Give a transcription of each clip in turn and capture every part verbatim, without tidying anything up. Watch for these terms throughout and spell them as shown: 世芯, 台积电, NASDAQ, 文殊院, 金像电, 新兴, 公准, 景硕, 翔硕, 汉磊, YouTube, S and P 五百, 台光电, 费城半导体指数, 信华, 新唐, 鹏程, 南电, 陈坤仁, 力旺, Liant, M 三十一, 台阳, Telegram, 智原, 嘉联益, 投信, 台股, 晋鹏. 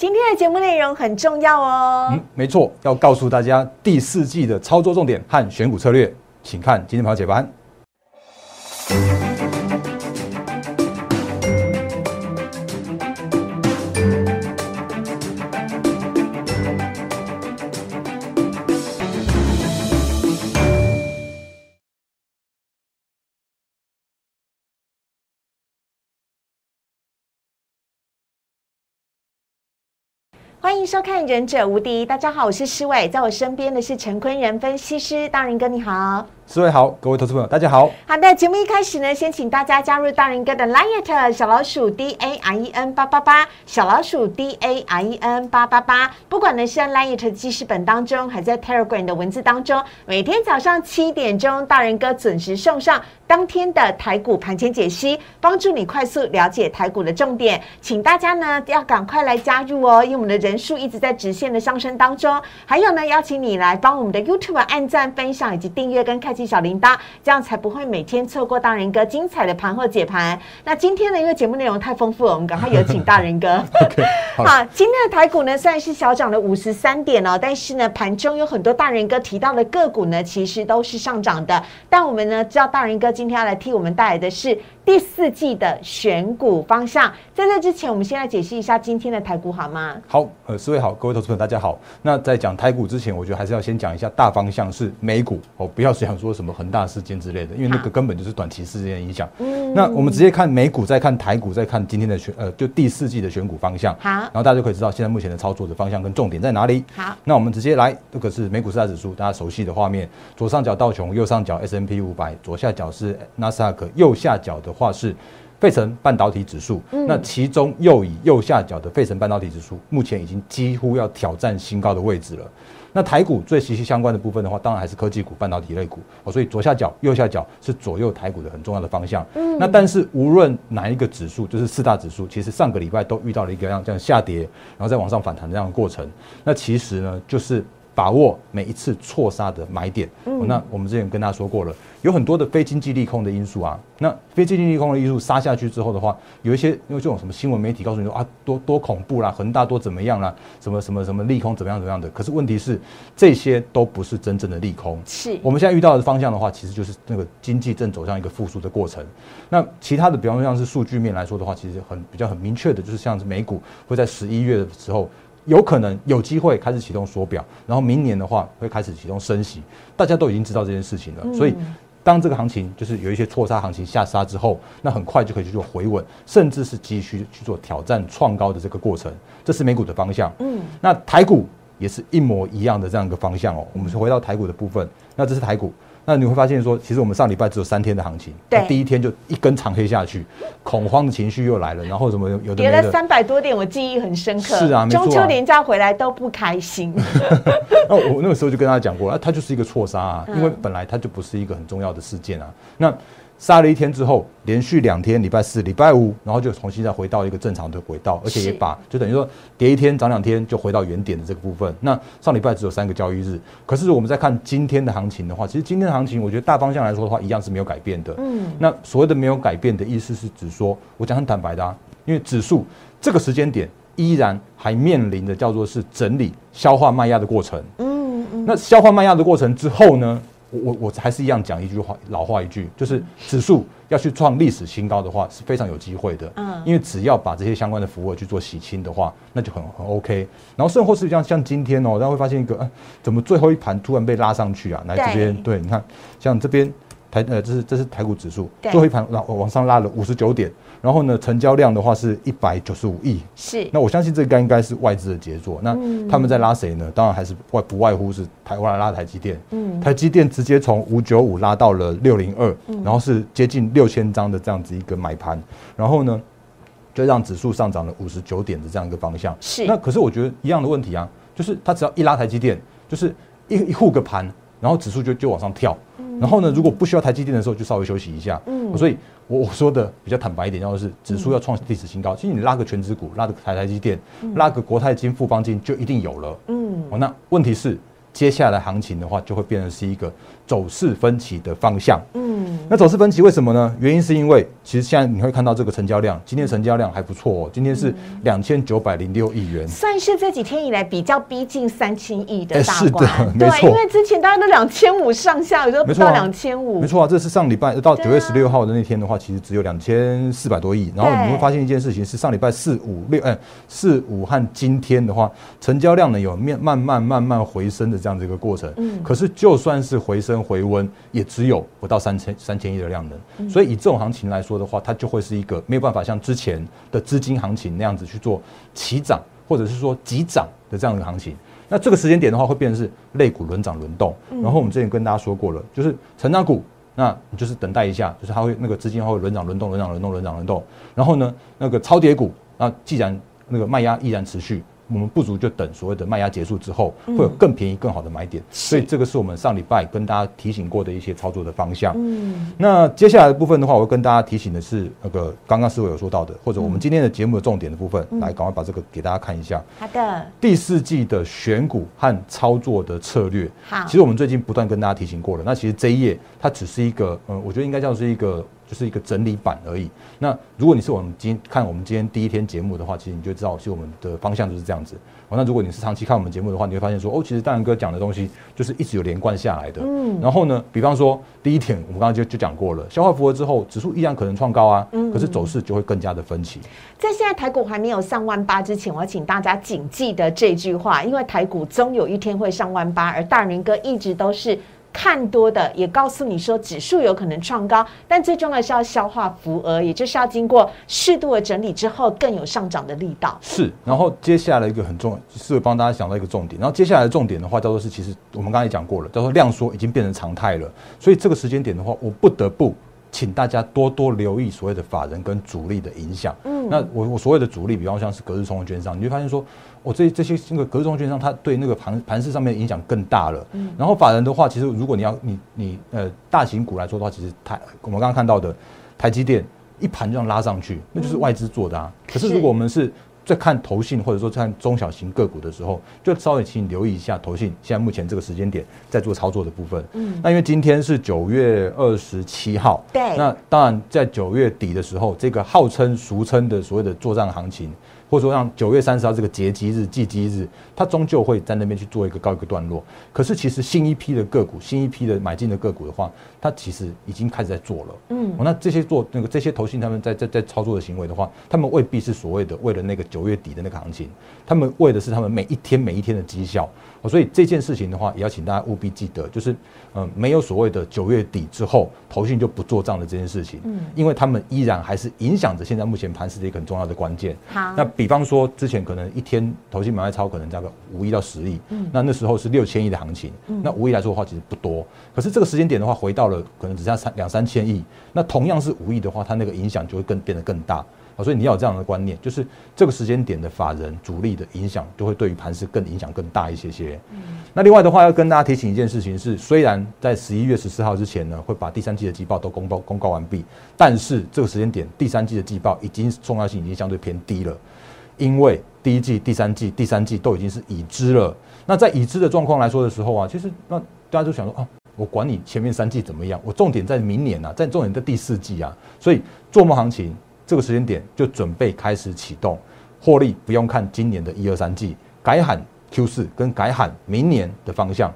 今天的节目内容很重要哦。嗯，没错，要告诉大家第四季的操作重点和选股策略，请看今天盘后解盘。欢迎收看《仁者无敌》，大家好，我是施伟，在我身边的是陈坤仁分析师，大仁哥你好，施伟好，各位投资朋友大家好。好的，节目一开始呢，先请大家加入大仁哥的 Liant 小老鼠 D A R E N 八八八， 小老鼠 D A R E N 八八八。不管呢是在 Liant 记事本当中，还在 Telegram 的文字当中，每天早上七点钟，大仁哥准时送上当天的台股盘前解析，帮助你快速了解台股的重点。请大家呢要赶快来加入哦，因为我们的人。人数一直在直线的上升当中，还有呢，邀请你来帮我们的 YouTube 按赞、分享以及订阅跟开启小铃铛，这样才不会每天错过大仁哥精彩的盘后解盘。那今天呢，因为节目内容太丰富了，我们赶快有请大仁哥。okay, 好, 好，今天的台股呢虽然是小涨了五十三点哦，但是呢，盘中有很多大仁哥提到的个股呢，其实都是上涨的。但我们呢知道大仁哥今天要来替我们带来的是第四季的选股方向。在这之前，我们先来解析一下今天的台股好吗？好。呃，四位好，各位投资朋友大家好。那在讲台股之前，我觉得还是要先讲一下大方向是美股哦，不要想说什么恒大事件之类的，因为那个根本就是短期事件的影响。嗯，那我们直接看美股，再看台股，再看今天的选呃，就第四季的选股方向。好，然后大家就可以知道现在目前的操作的方向跟重点在哪里。好，那我们直接来，这个是美股四大指数，大家熟悉的画面，左上角道琼，右上角 S and P 五百，左下角是 NASDAQ， 右下角的话是费城半导体指数，嗯，那其中又以右下角的费城半导体指数，目前已经几乎要挑战新高的位置了。那台股最息息相关的部分的话，当然还是科技股、半导体类股哦，所以左下角、右下角是左右台股的很重要的方向。嗯，那但是无论哪一个指数，就是四大指数，其实上个礼拜都遇到了一个这样下跌，然后再往上反弹这样的过程。那其实呢，就是把握每一次错杀的买点，嗯哦。那我们之前跟大家说过了，有很多的非经济利空的因素啊。那非经济利空的因素杀下去之后的话，有一些因为这种什么新闻媒体告诉你说啊，多多恐怖啦，恒大多怎么样啦，什么什么什么利空怎么样怎么样的。可是问题是，这些都不是真正的利空。是我们现在遇到的方向的话，其实就是那个经济正走向一个复苏的过程。那其他的，比方像是数据面来说的话，其实很比较很明确的，就是像是美股会在十一月的时候，有可能有机会开始启动缩表，然后明年的话会开始启动升息，大家都已经知道这件事情了。嗯，所以当这个行情就是有一些错杀行情下杀之后，那很快就可以去做回稳，甚至是急需去做挑战创高的这个过程，这是美股的方向。嗯，那台股也是一模一样的这样一个方向哦。我们回到台股的部分，那这是台股。那你会发现说，其实我们上礼拜只有三天的行情，对，第一天就一根长黑下去，恐慌的情绪又来了，然后什么有的跌了三百多点，我记忆很深刻。是啊，没错啊，中秋连假回来都不开心。那我那个时候就跟大家讲过，啊，它就是一个错杀啊，因为本来它就不是一个很重要的事件啊。那杀了一天之后，连续两天，礼拜四、礼拜五，然后就重新再回到一个正常的轨道，而且也把就等于说跌一天涨两天就回到原点的这个部分。那上礼拜只有三个交易日，可是我们在看今天的行情的话，其实今天的行情，我觉得大方向来说的话，一样是没有改变的。嗯，那所谓的没有改变的意思是指说，我讲很坦白的啊，因为指数这个时间点依然还面临着叫做是整理、消化卖压的过程。嗯嗯，那消化卖压的过程之后呢？我我还是一样讲一句话，老话一句，就是指数要去创历史新高的话，是非常有机会的。嗯，因为只要把这些相关的服务去做洗清的话，那就很很 OK。然后甚或是像像今天哦，大家会发现一个，啊，怎么最后一盘突然被拉上去啊？来这边，对，你看，像这边台呃，这是这是台股指数，最后一盘往上拉了五十九点。然后呢，成交量的话是一百九十五亿，是。那我相信这个应该是外资的杰作。那他们在拉谁呢？当然还是外不外乎是台湾拉台积电，嗯，台积电直接从五九五拉到了六零二，然后是接近六千张的这样子一个买盘，然后呢，就让指数上涨了五十九点的这样一个方向。是。那可是我觉得一样的问题啊，就是它只要一拉台积电，就是一一护个盘，然后指数就就往上跳。然后呢，如果不需要台积电的时候，就稍微休息一下。嗯，所以我说的比较坦白一点，就是指数要创历史新高，其实你拉个全指股，拉个台台积电，拉个国泰金、富邦金，就一定有了。嗯，那问题是接下来行情的话，就会变成是一个走势分歧的方向。嗯，那走势分歧为什么呢？原因是因为其实现在你会看到这个成交量，今天成交量还不错哦，今天是两千九百零六亿元，算是这几天以来比较逼近三千亿的大关。是的，没错。因为之前大家都两千五上下，有时候不到两千五。没错啊，这是上礼拜到九月十六号的那天的话，其实只有两千四百多亿。然后你会发现一件事情是，上礼拜四五六，嗯，四五和今天的话，成交量呢有面慢慢慢慢回升的。这样的一个过程，可是就算是回升回温，也只有不到三千三千亿的量能，所以以这种行情来说的话，它就会是一个没有办法像之前的资金行情那样子去做齐涨或者是说急涨的这样的行情。那这个时间点的话，会变成是类股轮涨轮动。然后我们之前跟大家说过了，就是成长股，那你就是等待一下，就是它会那个资金会轮涨轮动轮涨轮动轮涨轮动。然后呢，那个超跌股，那既然那个卖压依然持续。我们不足就等所谓的卖压结束之后，会有更便宜、更好的买点，所以这个是我们上礼拜跟大家提醒过的一些操作的方向。嗯，那接下来的部分的话，我会跟大家提醒的是那个刚刚思维有说到的，或者我们今天的节目的重点的部分，来赶快把这个给大家看一下。好的，第四季的选股和操作的策略。好，其实我们最近不断跟大家提醒过了。那其实这一页它只是一个，嗯，我觉得应该叫是一个。就是一个整理版而已。那如果你是我们今看我们今天第一天节目的话，其实你就知道，其实我们的方向就是这样子。哦，那如果你是长期看我们节目的话，你会发现说，哦，其实大仁哥讲的东西就是一直有连贯下来的。嗯。然后呢，比方说第一点，我们刚刚就就讲过了，消化符合之后，指数依然可能创高啊，可是走势就会更加的分歧。嗯。在现在台股还没有上万八之前，我请大家谨记的这句话，因为台股终有一天会上万八，而大仁哥一直都是。看多的也告诉你说指数有可能创高，但最重要的是要消化浮额，也就是要经过适度的整理之后更有上涨的力道。是，然后接下来一个很重要，是帮大家想到一个重点。然后接下来的重点的话，叫做是其实我们刚才讲过了，叫做量缩已经变成常态了。所以这个时间点的话，我不得不请大家多多留意所谓的法人跟主力的影响。嗯，那我我所谓的主力，比方像是隔日冲的券商，你就发现说。我、哦、这这些那个隔日冲券商，它对那个盘盘势上面的影响更大了。嗯、然后法人的话，其实如果你要你你呃大型股来说的话，其实台我们刚刚看到的台积电一盘就这样拉上去，那就是外资做的啊。嗯、可是如果我们是在看投信或者说看中小型个股的时候，就稍微请你留意一下投信现在目前这个时间点在做操作的部分。嗯，那因为今天是九月二十七号，对，那当然在九月底的时候，这个号称俗称的所谓的作战行情。或者说让九月三十号这个节机日、季机日，它终究会在那边去做一个告一个段落。可是其实新一批的个股、新一批的买进的个股的话，它其实已经开始在做了。嗯、哦，那这些做那个这些投信他们在在在操作的行为的话，他们未必是所谓的为了那个九月底的那个行情，他们为的是他们每一天每一天的绩效。哦，所以这件事情的话，也要请大家务必记得，就是嗯、呃，没有所谓的九月底之后投信就不做账的这件事情。嗯，因为他们依然还是影响着现在目前盘势的一个很重要的关键。好，那。比方说，之前可能一天投信买卖超可能大概五亿到十亿，嗯、那那时候是六千亿的行情，嗯、那五亿来说的话其实不多，可是这个时间点的话，回到了可能只剩下两三千亿，那同样是五亿的话，它那个影响就会更变得更大。所以你要有这样的观念，就是这个时间点的法人主力的影响，就会对于盘势更影响更大一些些。嗯、那另外的话，要跟大家提醒一件事情是，虽然在十一月十四号之前呢，会把第三季的季报都公告公告完毕，但是这个时间点第三季的季报已经重要性已经相对偏低了，因为第一季、第三季、第三季都已经是已知了。那在已知的状况来说的时候啊，其实那大家就想说啊。我管你前面三季怎么样，我重点在明年啊，在重点在第四季啊，所以做梦行情。这个时间点就准备开始启动，获利不用看今年的一二三季，改喊 Q 四跟改喊明年的方向，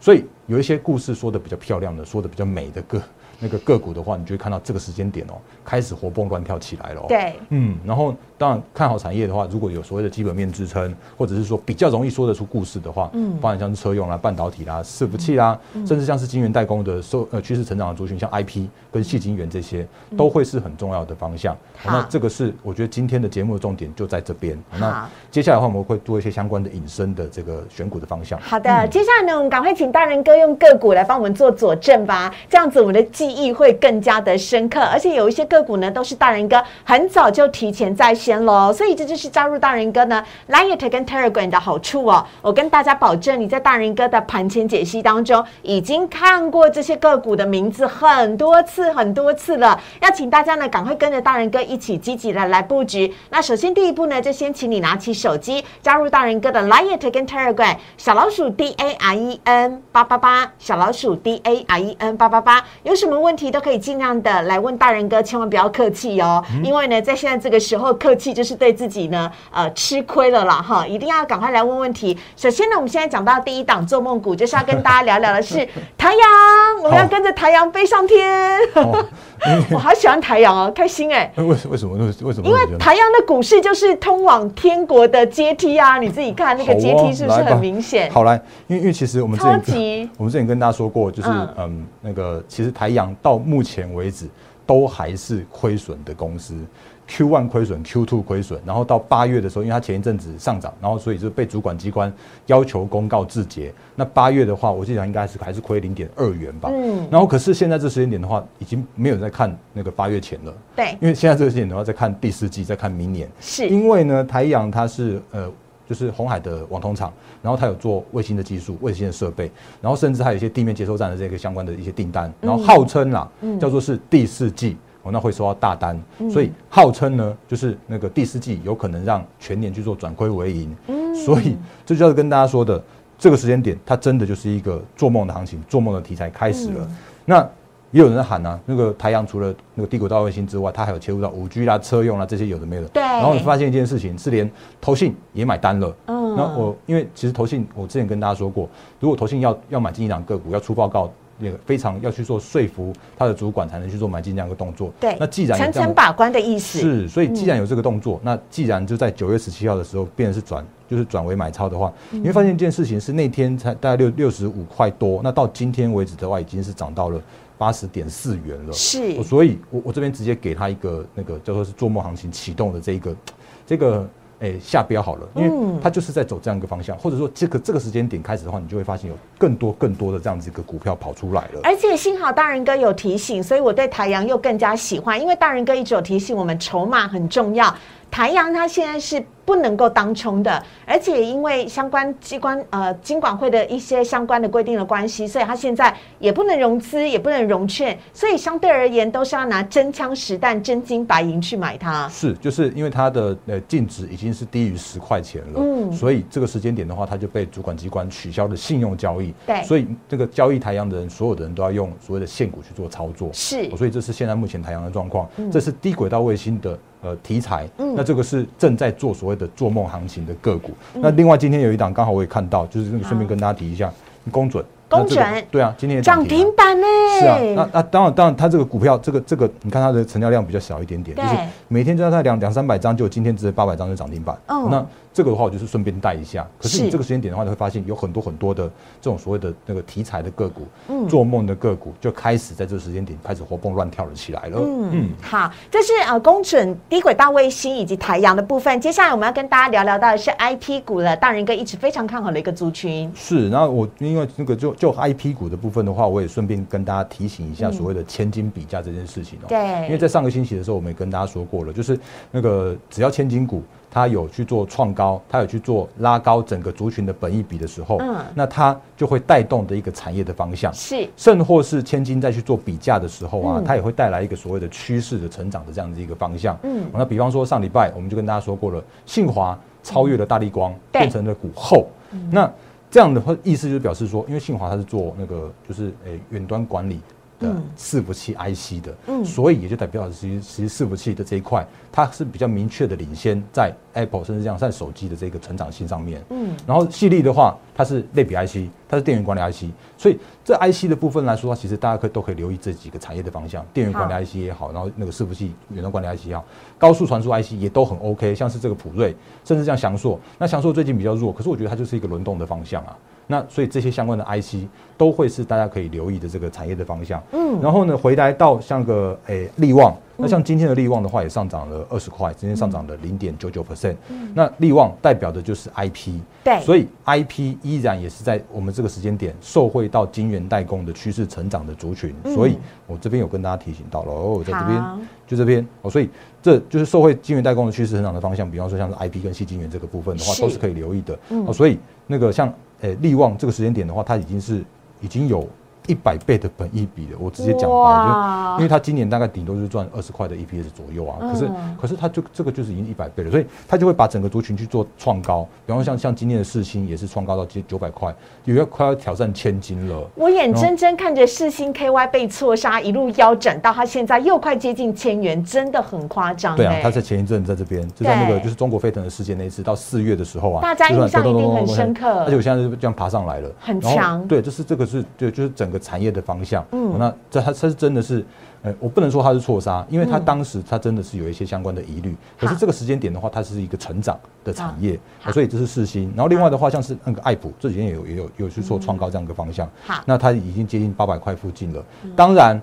所以有一些故事说的比较漂亮的，说的比较美的个那个个股的话，你就会看到这个时间点哦，开始活蹦乱跳起来了。对，嗯，然后当然看好产业的话，如果有所谓的基本面支撑，或者是说比较容易说得出故事的话，嗯，包含像是车用啦、半导体啦、伺服器啦，甚至像是晶圆代工的受呃趋势成长的族群，像 I P 跟矽晶圆这些，都会是很重要的方向。那这个是我觉得今天的节目的重点就在这边。那接下来的话，我们会做一些相关的引申的这个选股的方向。好的，接下来呢，我们赶快请大仁哥用个股来帮我们做佐证吧，这样子我们的。记忆会更加的深刻，而且有一些个股呢都是大人哥很早就提前在先喽，所以这就是加入大人哥呢 Liant 跟 Telegram 的好处哦。我跟大家保证，你在大人哥的盘前解析当中已经看过这些个股的名字很多次很多次了，要请大家呢赶快跟着大人哥一起积极的来布局。那首先第一步呢，就先请你拿起手机加入大人哥的 Liant 跟 Telegram 小老鼠 D A R E N 八八八， 小老鼠 D A R E N 八八八， 有什么问题都可以尽量的来问大人哥，千万不要客气哦，因为呢在现在这个时候客气就是对自己呢呃吃亏了啦哈，一定要赶快来问问题。首先呢我们现在讲到第一档做梦股，就是要跟大家聊聊的是台阳，我们要跟着台阳飞上天。我好喜欢台阳哦，开心哎、欸！为为什么为什么？因为台阳的股市就是通往天国的阶梯啊！你自己看那个阶梯是不是很明显、哦？好来，因为因为其实我们之前我们之前跟大家说过，就是 嗯, 嗯那个其实台阳到目前为止都还是亏损的公司 ，Q 一 亏损 ，Q 二 亏损，然后到八月的时候，因为它前一阵子上涨，然后所以就被主管机关要求公告自结。那八月的话，我记得应该是还是亏零点二元吧。嗯，然后可是现在这时间点的话，已经没有人在看那个八月前了。对，因为现在这个时间点的话，在看第四季，在看明年。是，因为呢，台阳它是呃。就是鸿海的网通厂，然后它有做卫星的技术、卫星的设备，然后甚至还有一些地面接收站的这个相关的一些订单，然后号称啦、嗯、叫做是第四季、哦、那会收到大单，嗯、所以号称呢就是那个第四季有可能让全年去做转亏为盈，嗯、所以这就是跟大家说的这个时间点，它真的就是一个做梦的行情、做梦的题材开始了。嗯、那也有人喊啊，那个台阳除了那个低轨道卫星之外，它还有切入到五 G 啦、车用啦这些有的没的。对。然后你发现一件事情是，连投信也买单了。嗯。那我因为其实投信，我之前跟大家说过，如果投信要要买进一档个股，要出报告，那个非常要去做说服他的主管才能去做买进这样一个动作。对。那既然层层把关的意思是，所以既然有这个动作，嗯、那既然就在九月十七号的时候变成是转。就是转为买超的话，你会发现一件事情是，那天才大概六六十五块多，那到今天为止的话，已经是涨到了八十点四元了。是，所以我我这边直接给他一个那个叫做是做梦行情启动的这一个这个哎、欸、下标好了，因为它就是在走这样一个方向，或者说这个这个时间点开始的话，你就会发现有更多更多的这样子一个股票跑出来了。而且幸好大人哥有提醒，所以我对台阳又更加喜欢，因为大人哥一直有提醒我们筹码很重要。台阳它现在是不能够当冲的，而且因为相关机关呃金管会的一些相关的规定的关系，所以它现在也不能融资，也不能融券，所以相对而言都是要拿真枪实弹、真金白银去买它。是，就是因为它的呃净值已经是低于十块钱了，嗯，所以这个时间点的话，它就被主管机关取消了信用交易。对，所以这个交易台阳的人，所有的人都要用所谓的现股去做操作。是，所以这是现在目前台阳的状况，嗯、这是低轨道卫星的。呃，题材，那这个是正在做所谓的做梦行情的个股。嗯、那另外今天有一档，刚好我也看到，就是那个顺便跟大家提一下，公准，公准、這個，对啊，今天涨停板呢。是啊，那那当然当然，它这个股票，这个这个，你看它的成交量比较小一点点，就是每天就要在两两三百张，就今天只有八百张就涨停板。哦、那这个的话，我就是顺便带一下。可是你这个时间点的话，你会发现有很多很多的这种所谓的那个题材的个股，嗯、做梦的个股，就开始在这个时间点开始活蹦乱跳了起来了。嗯，嗯好，这是呃公准、低轨道卫星以及台阳的部分。接下来我们要跟大家聊聊到的是 I P 股了，大人哥一直非常看好的一个族群。是，然后我因为那个就就 I P 股的部分的话，我也顺便跟大家提醒一下所谓的千金比价这件事情哦。对，因为在上个星期的时候，我们也跟大家说过了，就是那个只要千金股。他有去做创高，他有去做拉高整个族群的本益比的时候，嗯、那他就会带动的一个产业的方向是，甚或是千金在去做比价的时候啊，它、嗯、也会带来一个所谓的趋势的成长的这样的一个方向。嗯，那比方说上礼拜我们就跟大家说过了，信华超越了大立光，嗯、变成了股后。嗯、那这样的话意思就是表示说，因为信华它是做那个就是诶远端管理。的伺服器 I C 的，嗯、所以也就代表其实其实伺服器的这一块，它是比较明确的领先在 Apple 甚至像在手机的这个成长性上面。嗯，然后细粒的话，它是类比 I C， 它是电源管理 I C， 所以这 I C 的部分来说，其实大家可以都可以留意这几个产业的方向，电源管理 I C 也好，然后那个伺服器远端管理 I C 也好，高速传输 I C 也都很 OK， 像是这个普瑞，甚至像翔硕，那翔硕最近比较弱，可是我觉得它就是一个轮动的方向啊。那所以这些相关的 I C 都会是大家可以留意的这个产业的方向。嗯，然后呢，回来到像个诶力旺，那像今天的力旺的话，也上涨了二十块，今天上涨了零点九九 percent。那力旺代表的就是 I P， 对，所以 I P 依然也是在我们这个时间点受惠到晶圆代工的趋势成长的族群。所以我这边有跟大家提醒到了哦，在这边就这边哦，所以这就是受惠晶圆代工的趋势成长的方向。比方说像是 I P 跟矽晶圆这个部分的话，都是可以留意的。哦，所以那个像。诶，力旺这个时间点的话，它已经是已经有一百倍的本益比了。我直接讲吧，就因为它今年大概顶多就是赚二十块的 E P S 左右啊。可是，可是它就这个就是已经一百倍了，所以它就会把整个族群去做创高。比方像像今天的世芯也是创高到接九百块，有要快要挑战千金了。我眼睁睁看着世芯 K Y 被错杀，一路腰斩到它现在又快接近千元，真的很夸张。对啊，它在前一阵在这边，就在那个就是中国沸腾的事件那一次，到四月的时候啊，大家印象一定很深刻。而且我现在就这样爬上来了，很强。对，就是这个是对，就是整个产业的方向，嗯，那这它它是真的是，呃，我不能说它是错杀，因为它当时它真的是有一些相关的疑虑。可是这个时间点的话，它是一个成长的产业，所以这是世芯。然后另外的话，像是那个爱普这几天也有也有有去做创高这样一个方向，那它已经接近八百块附近了。当然，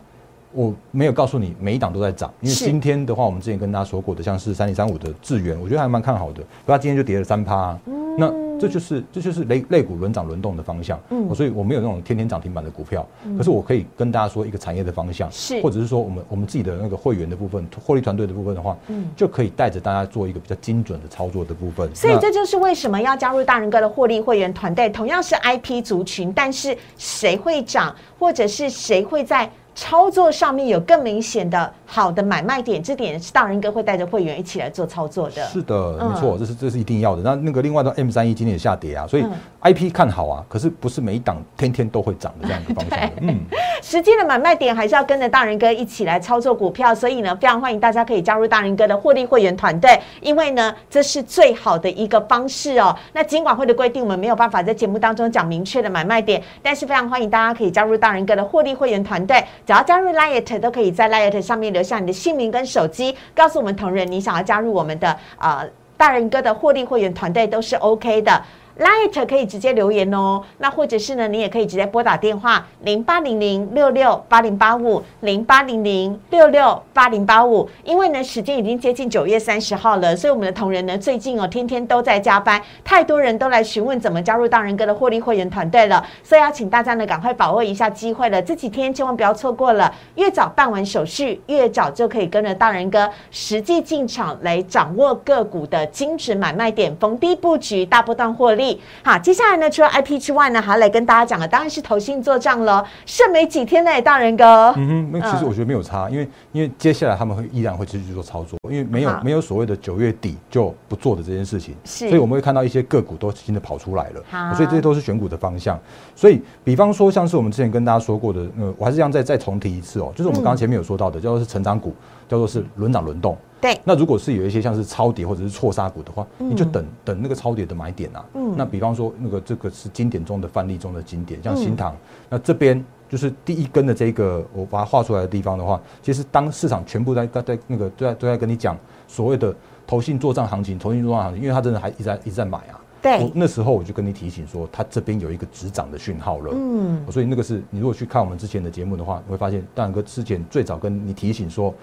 我没有告诉你每一档都在涨，因为今天的话，我们之前跟大家说过的，像是三零三五的智原，我觉得还蛮看好的，不过它今天就跌了三趴。那这就是这就是类类股轮涨轮动的方向，嗯，所以我没有那种天天涨停板的股票，嗯，可是我可以跟大家说一个产业的方向，是或者是说我们我们自己的那个会员的部分，获利团队的部分的话，嗯，就可以带着大家做一个比较精准的操作的部分。所以这就是为什么要加入大人哥的获利会员团队。同样是 I P 族群，但是谁会涨，或者是谁会在操作上面有更明显的好的买卖点，这点是大人哥会带着会员一起来做操作的。是的，没错，这是这是一定要的。那那个另外的 M 三十一 今天也下跌啊，所以 I P 看好啊，可是不是每一档天天都会涨的这样一个方向。嗯，实际的买卖点还是要跟着大人哥一起来操作股票。所以呢，非常欢迎大家可以加入大人哥的获利会员团队，因为呢，这是最好的一个方式哦。那金管会的规定，我们没有办法在节目当中讲明确的买卖点，但是非常欢迎大家可以加入大人哥的获利会员团队。只要加入 Liant 都可以在 Liant 上面留下你的姓名跟手机，告诉我们同仁你想要加入我们的呃大人哥的获利会员团队都是 OK 的。Light 可以直接留言哦，那或者是呢，你也可以直接拨打电话零八零零六六八零八五零八零零六六八零八五，因为呢时间已经接近九月三十号了，所以我们的同仁呢最近哦天天都在加班，太多人都来询问怎么加入大人哥的获利会员团队了，所以要请大家呢赶快把握一下机会了，这几天千万不要错过了，越早办完手续，越早就可以跟着大人哥实际进场来掌握个股的精准买卖点，逢低布局，大波段获利。好，接下来呢，除了 I P 之外呢，还要来跟大家讲的当然是投信做账了。剩没几天嘞，大人哥。嗯哼，其实我觉得没有差，因为因为接下来他们会依然会继续做操作，因为没有没有所谓的九月底就不做的这件事情，所以我们会看到一些个股都新的跑出来了，所以这些都是选股的方向。所以，比方说像是我们之前跟大家说过的，呃，我还是要再再重提一次哦，就是我们刚刚前面有说到的，叫做是成长股，叫做是轮涨轮动。对，那如果是有一些像是超跌或者是错杀股的话，你就等等那个超跌的买点啊。嗯，那比方说那个这个是经典中的范例中的经典，像新唐，那这边就是第一根的这个我把它画出来的地方的话，其实当市场全部在在那个都在都在跟你讲所谓的投信作账行情，投信作账行情，因为它真的还一直在一直在买啊。我那时候我就跟你提醒说，它这边有一个止涨的讯号了，嗯，所以那个是你如果去看我们之前的节目的话，你会发现大仁哥之前最早跟你提醒说，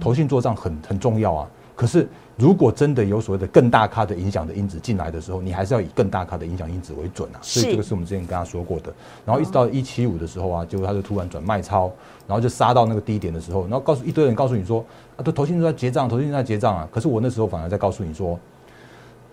投信做账很很重要啊，可是如果真的有所谓的更大咖的影响的因子进来的时候，你还是要以更大咖的影响因子为准啊。所以这个是我们之前跟他说过的。然后一直到一七五的时候啊，结果他就突然转卖超，然后就杀到那个低点的时候，然后告诉一堆人告诉你说，啊，投信都在结账，投信在结账啊。可是我那时候反而在告诉你说，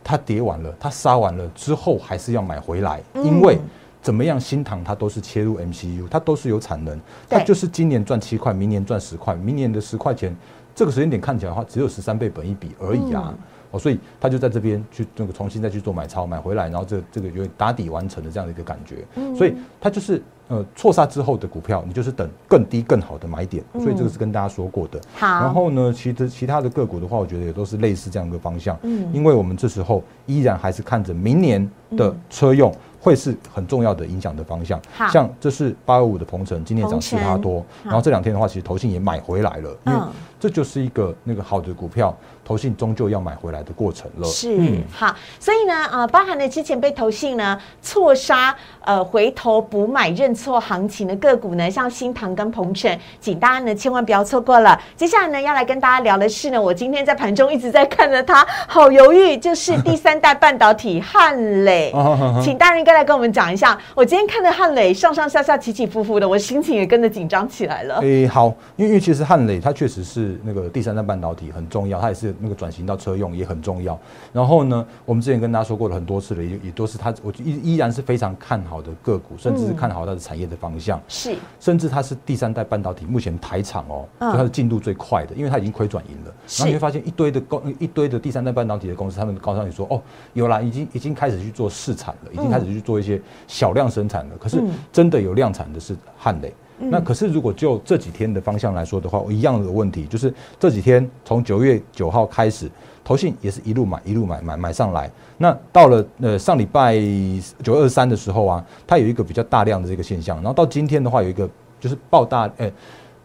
他跌完了，他杀完了之后还是要买回来，因为怎么样，新唐它都是切入 M C U， 它都是有产能，它就是今年赚七块，明年赚十块，明年的十块钱，这个时间点看起来的话，只有十三倍本益比而已啊，哦，所以它就在这边去那个重新再去做买超买回来，然后这这个有打底完成的这样的一个感觉，所以它就是呃错杀之后的股票，你就是等更低更好的买点，所以这个是跟大家说过的。好，然后呢，其实其他的个股的话，我觉得也都是类似这样一个方向，因为我们这时候依然还是看着明年的车用。会是很重要的影响的方向，像这是八二五的鹏程，今天涨四趴多，然后这两天的话，其实投信也买回来了，因为这就是一个那个好的股票，投信终究要买回来的过程了。是，嗯、好，所以呢，呃，包含了之前被投信呢错杀，呃，回头补买认错行情的个股呢，像新唐跟鹏程，请大家呢千万不要错过了。接下来呢，要来跟大家聊的是呢，我今天在盘中一直在看着它，好犹豫，就是第三代半导体汉磊，请大人哥来跟我们讲一下。我今天看着汉磊上上下下起起伏伏的，我心情也跟着紧张起来了。诶、欸，好，因为其实汉磊它确实是那个第三代半导体很重要，它也是。那个转型到车用也很重要。然后呢，我们之前跟大家说过了很多次了，也也都是它，我依依然是非常看好的个股，甚至是看好它的产业的方向。是，甚至它是第三代半导体目前排厂哦，所以它的进度最快的，因为它已经亏转盈了。然后你会发现一堆的公一堆的第三代半导体的公司，他们告诉你说，哦，有啦，已经已经开始去做试产了，已经开始去做一些小量生产了。可是真的有量产的是汉磊。那可是，如果就这几天的方向来说的话，一样的问题就是这几天从九月九号开始，投信也是一路买一路买买买上来。那到了呃上礼拜九二三的时候啊，它有一个比较大量的这个现象，然后到今天的话有一个就是爆大呃、欸、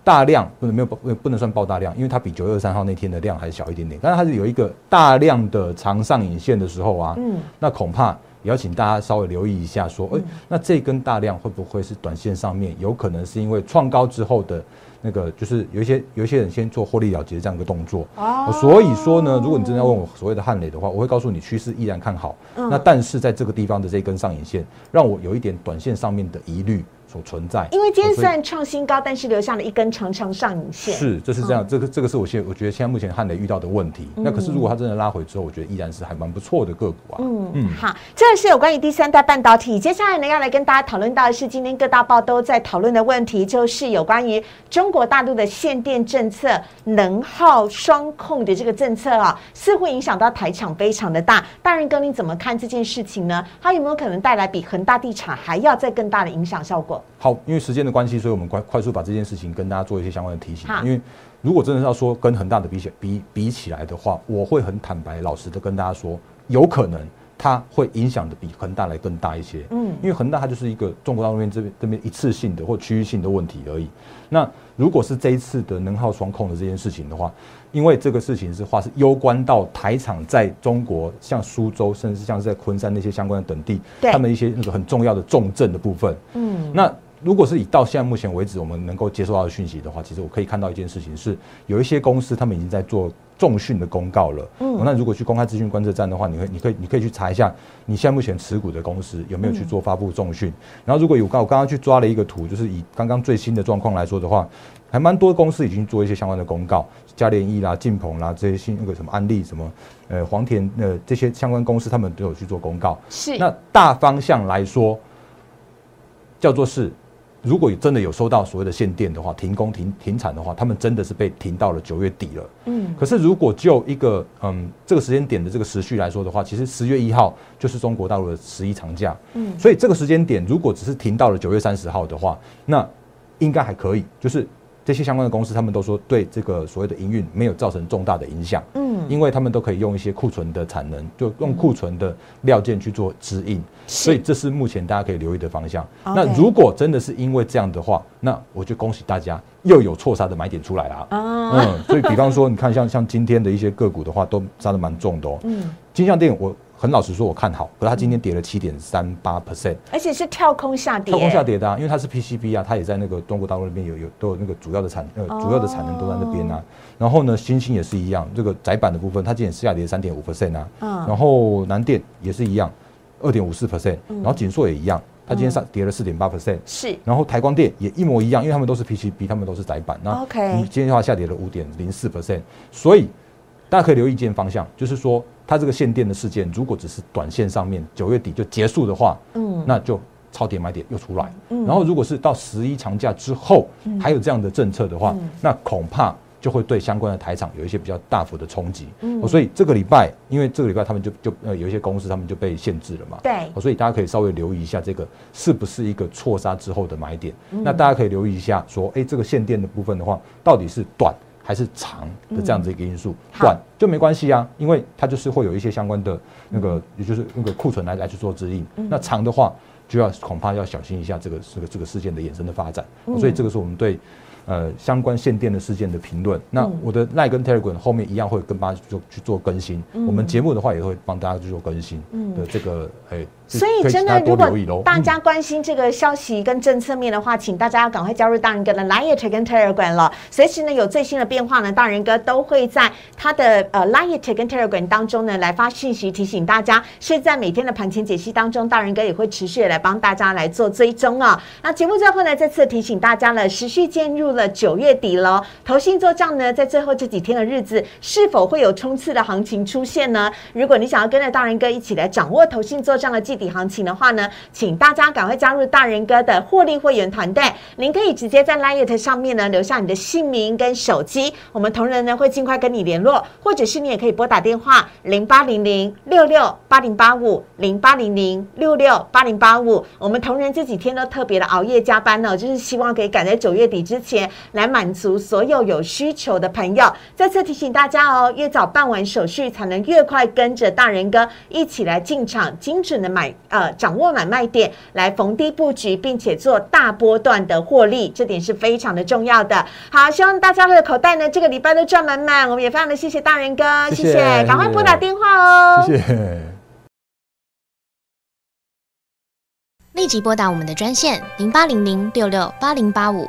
大量不能没有不能算爆大量，因为它比九月二三号那天的量还小一点点，但是它是有一个大量的长上影线的时候啊，嗯，那恐怕。也要请大家稍微留意一下，说，哎、欸，那这根大量会不会是短线上面有可能是因为创高之后的那个，就是有一些有一些人先做获利了结这样一个动作、哦、所以说呢，如果你真的要问我所谓的汉磊的话，我会告诉你趋势依然看好、嗯，那但是在这个地方的这根上影线，让我有一点短线上面的疑虑。所存在，因为今天虽然创新高，但是留下了一根长长上影线。是，这是这样，嗯、这个这个是我现我觉得现在目前汉磊遇到的问题、嗯。那可是如果它真的拉回之后，我觉得依然是还蛮不错的个股啊。嗯嗯，好，这是有关于第三代半导体。接下来呢，要来跟大家讨论到的是今天各大报都在讨论的问题，就是有关于中国大陆的限电政策、能耗双控的这个政策啊，似乎影响到台厂非常的大。大人哥，你怎么看这件事情呢？它有没有可能带来比恒大地产还要再更大的影响效果？好，因为时间的关系，所以我们快快速把这件事情跟大家做一些相关的提醒。因为如果真的是要说跟恒大的比起比比起来的话，我会很坦白老实的跟大家说，有可能它会影响的比恒大来更大一些。嗯，因为恒大它就是一个中国大陆那边这边这边一次性的或区域性的问题而已。那如果是这一次的能耗双控的这件事情的话，因为这个事情是话是攸关到台厂在中国像苏州，甚至像是在昆山那些相关的等地，他们一些那个很重要的重镇的部分。嗯，那如果是以到现在目前为止我们能够接收到的讯息的话，其实我可以看到一件事情是，有一些公司他们已经在做重讯的公告了。嗯，哦、那如果去公开资讯观测站的话，你会你可以你可以去查一下你现在目前持股的公司有没有去做发布重讯。嗯、然后如果有刚我刚刚去抓了一个图，就是以刚刚最新的状况来说的话，还蛮多公司已经做一些相关的公告，嘉联益啦、晋鹏啦这些新那个什么安利什么呃黄田呃这些相关公司他们都有去做公告。是，那大方向来说叫做是。如果真的有收到所谓的限电的话，停工停停产的话，他们真的是被停到了九月底了。嗯，可是如果就一个嗯这个时间点的这个时序来说的话，其实十月一号就是中国大陆的十一长假。嗯，所以这个时间点如果只是停到了九月三十号的话，那应该还可以，就是这些相关的公司他们都说对这个所谓的营运没有造成重大的影响。嗯，因为他们都可以用一些库存的产能，就用库存的料件去做指引。所以这是目前大家可以留意的方向。Okay. 那如果真的是因为这样的话，那我就恭喜大家又有错杀的买点出来啦。Oh. 嗯，所以比方说，你看像像今天的一些个股的话，都杀的蛮重的哦。嗯，金像电我很老实说，我看好，可是它今天跌了 百分之七点三八， 而且是跳空下跌。跳空下跌的啊，因为它是 P C B 啊，它也在那个中国大陆那边有有都有那个主要的产呃、oh. 主要的产能都在那边啊。然后呢，新兴也是一样，这个窄板的部分它今天下跌 百分之三点五 啊。嗯、oh. 然后南电也是一样。百分之二点五四， 然后景硕也一样，它今天上跌了 百分之四点八， 是，然后台光电也一模一样，因为他们都是 P C B， 他们都是窄板，那今天的话下跌了 百分之五点零四， 所以大家可以留意一件方向，就是说它这个限电的事件，如果只是短线上面九月底就结束的话，嗯，那就超跌买点又出来，然后如果是到十一长假之后还有这样的政策的话，那恐怕就会对相关的台厂有一些比较大幅的冲击，嗯，所以这个礼拜，因为这个礼拜他们就就呃有一些公司他们就被限制了嘛，对，所以大家可以稍微留意一下这个是不是一个错杀之后的买点，嗯，那大家可以留意一下说，哎，这个限电的部分的话，到底是短还是长的这样子一个因素，嗯，短就没关系啊，因为它就是会有一些相关的那个，嗯，也就是那个库存来来去做指引，嗯，那长的话就要恐怕要小心一下这个这个这个事件的衍生的发展，嗯，所以这个是我们对。呃相关限电的事件的评论。那我的 LINE 跟 Telegram 后面一样会跟大家就去做更新。我们节目的话也会帮大家去做更新。嗯，对这个哎，所以真的如果大家关心这个消息跟政策面的话，请大家要赶快加入大人哥的 LINE 跟 Telegram 了。随时呢有最新的变化呢，大人哥都会在他的呃 LINE 跟 Telegram 当中呢来发讯息提醒大家。所以在每天的盘前解析当中，大人哥也会持续的来帮大家来做追踪啊。那节目最后呢，再次提醒大家了，持续进入了九月底了，投信做账呢，在最后这几天的日子，是否会有冲刺的行情出现呢？如果你想要跟着大人哥一起来掌握投信做账的季底行情的话呢，请大家赶快加入大人哥的获利会员团队。您可以直接在 LINE 上面呢留下你的姓名跟手机，我们同仁呢会尽快跟你联络，或者是你也可以拨打电话零八零零六六八零八五零八零零六六八零八五。我们同仁这几天都特别的熬夜加班呢，就是希望可以赶在九月底之前来满足所有有需求的朋友。再次提醒大家哦，越早办完手续，才能越快跟着大人哥一起来进场，精准的买呃掌握买卖点，来逢低布局，并且做大波段的获利，这点是非常的重要的。好，希望大家的口袋呢，这个礼拜都赚满满。我们也非常的谢谢大人哥，谢谢，赶快拨打电话哦，谢谢。立即拨打我们的专线零八零零六六八零八五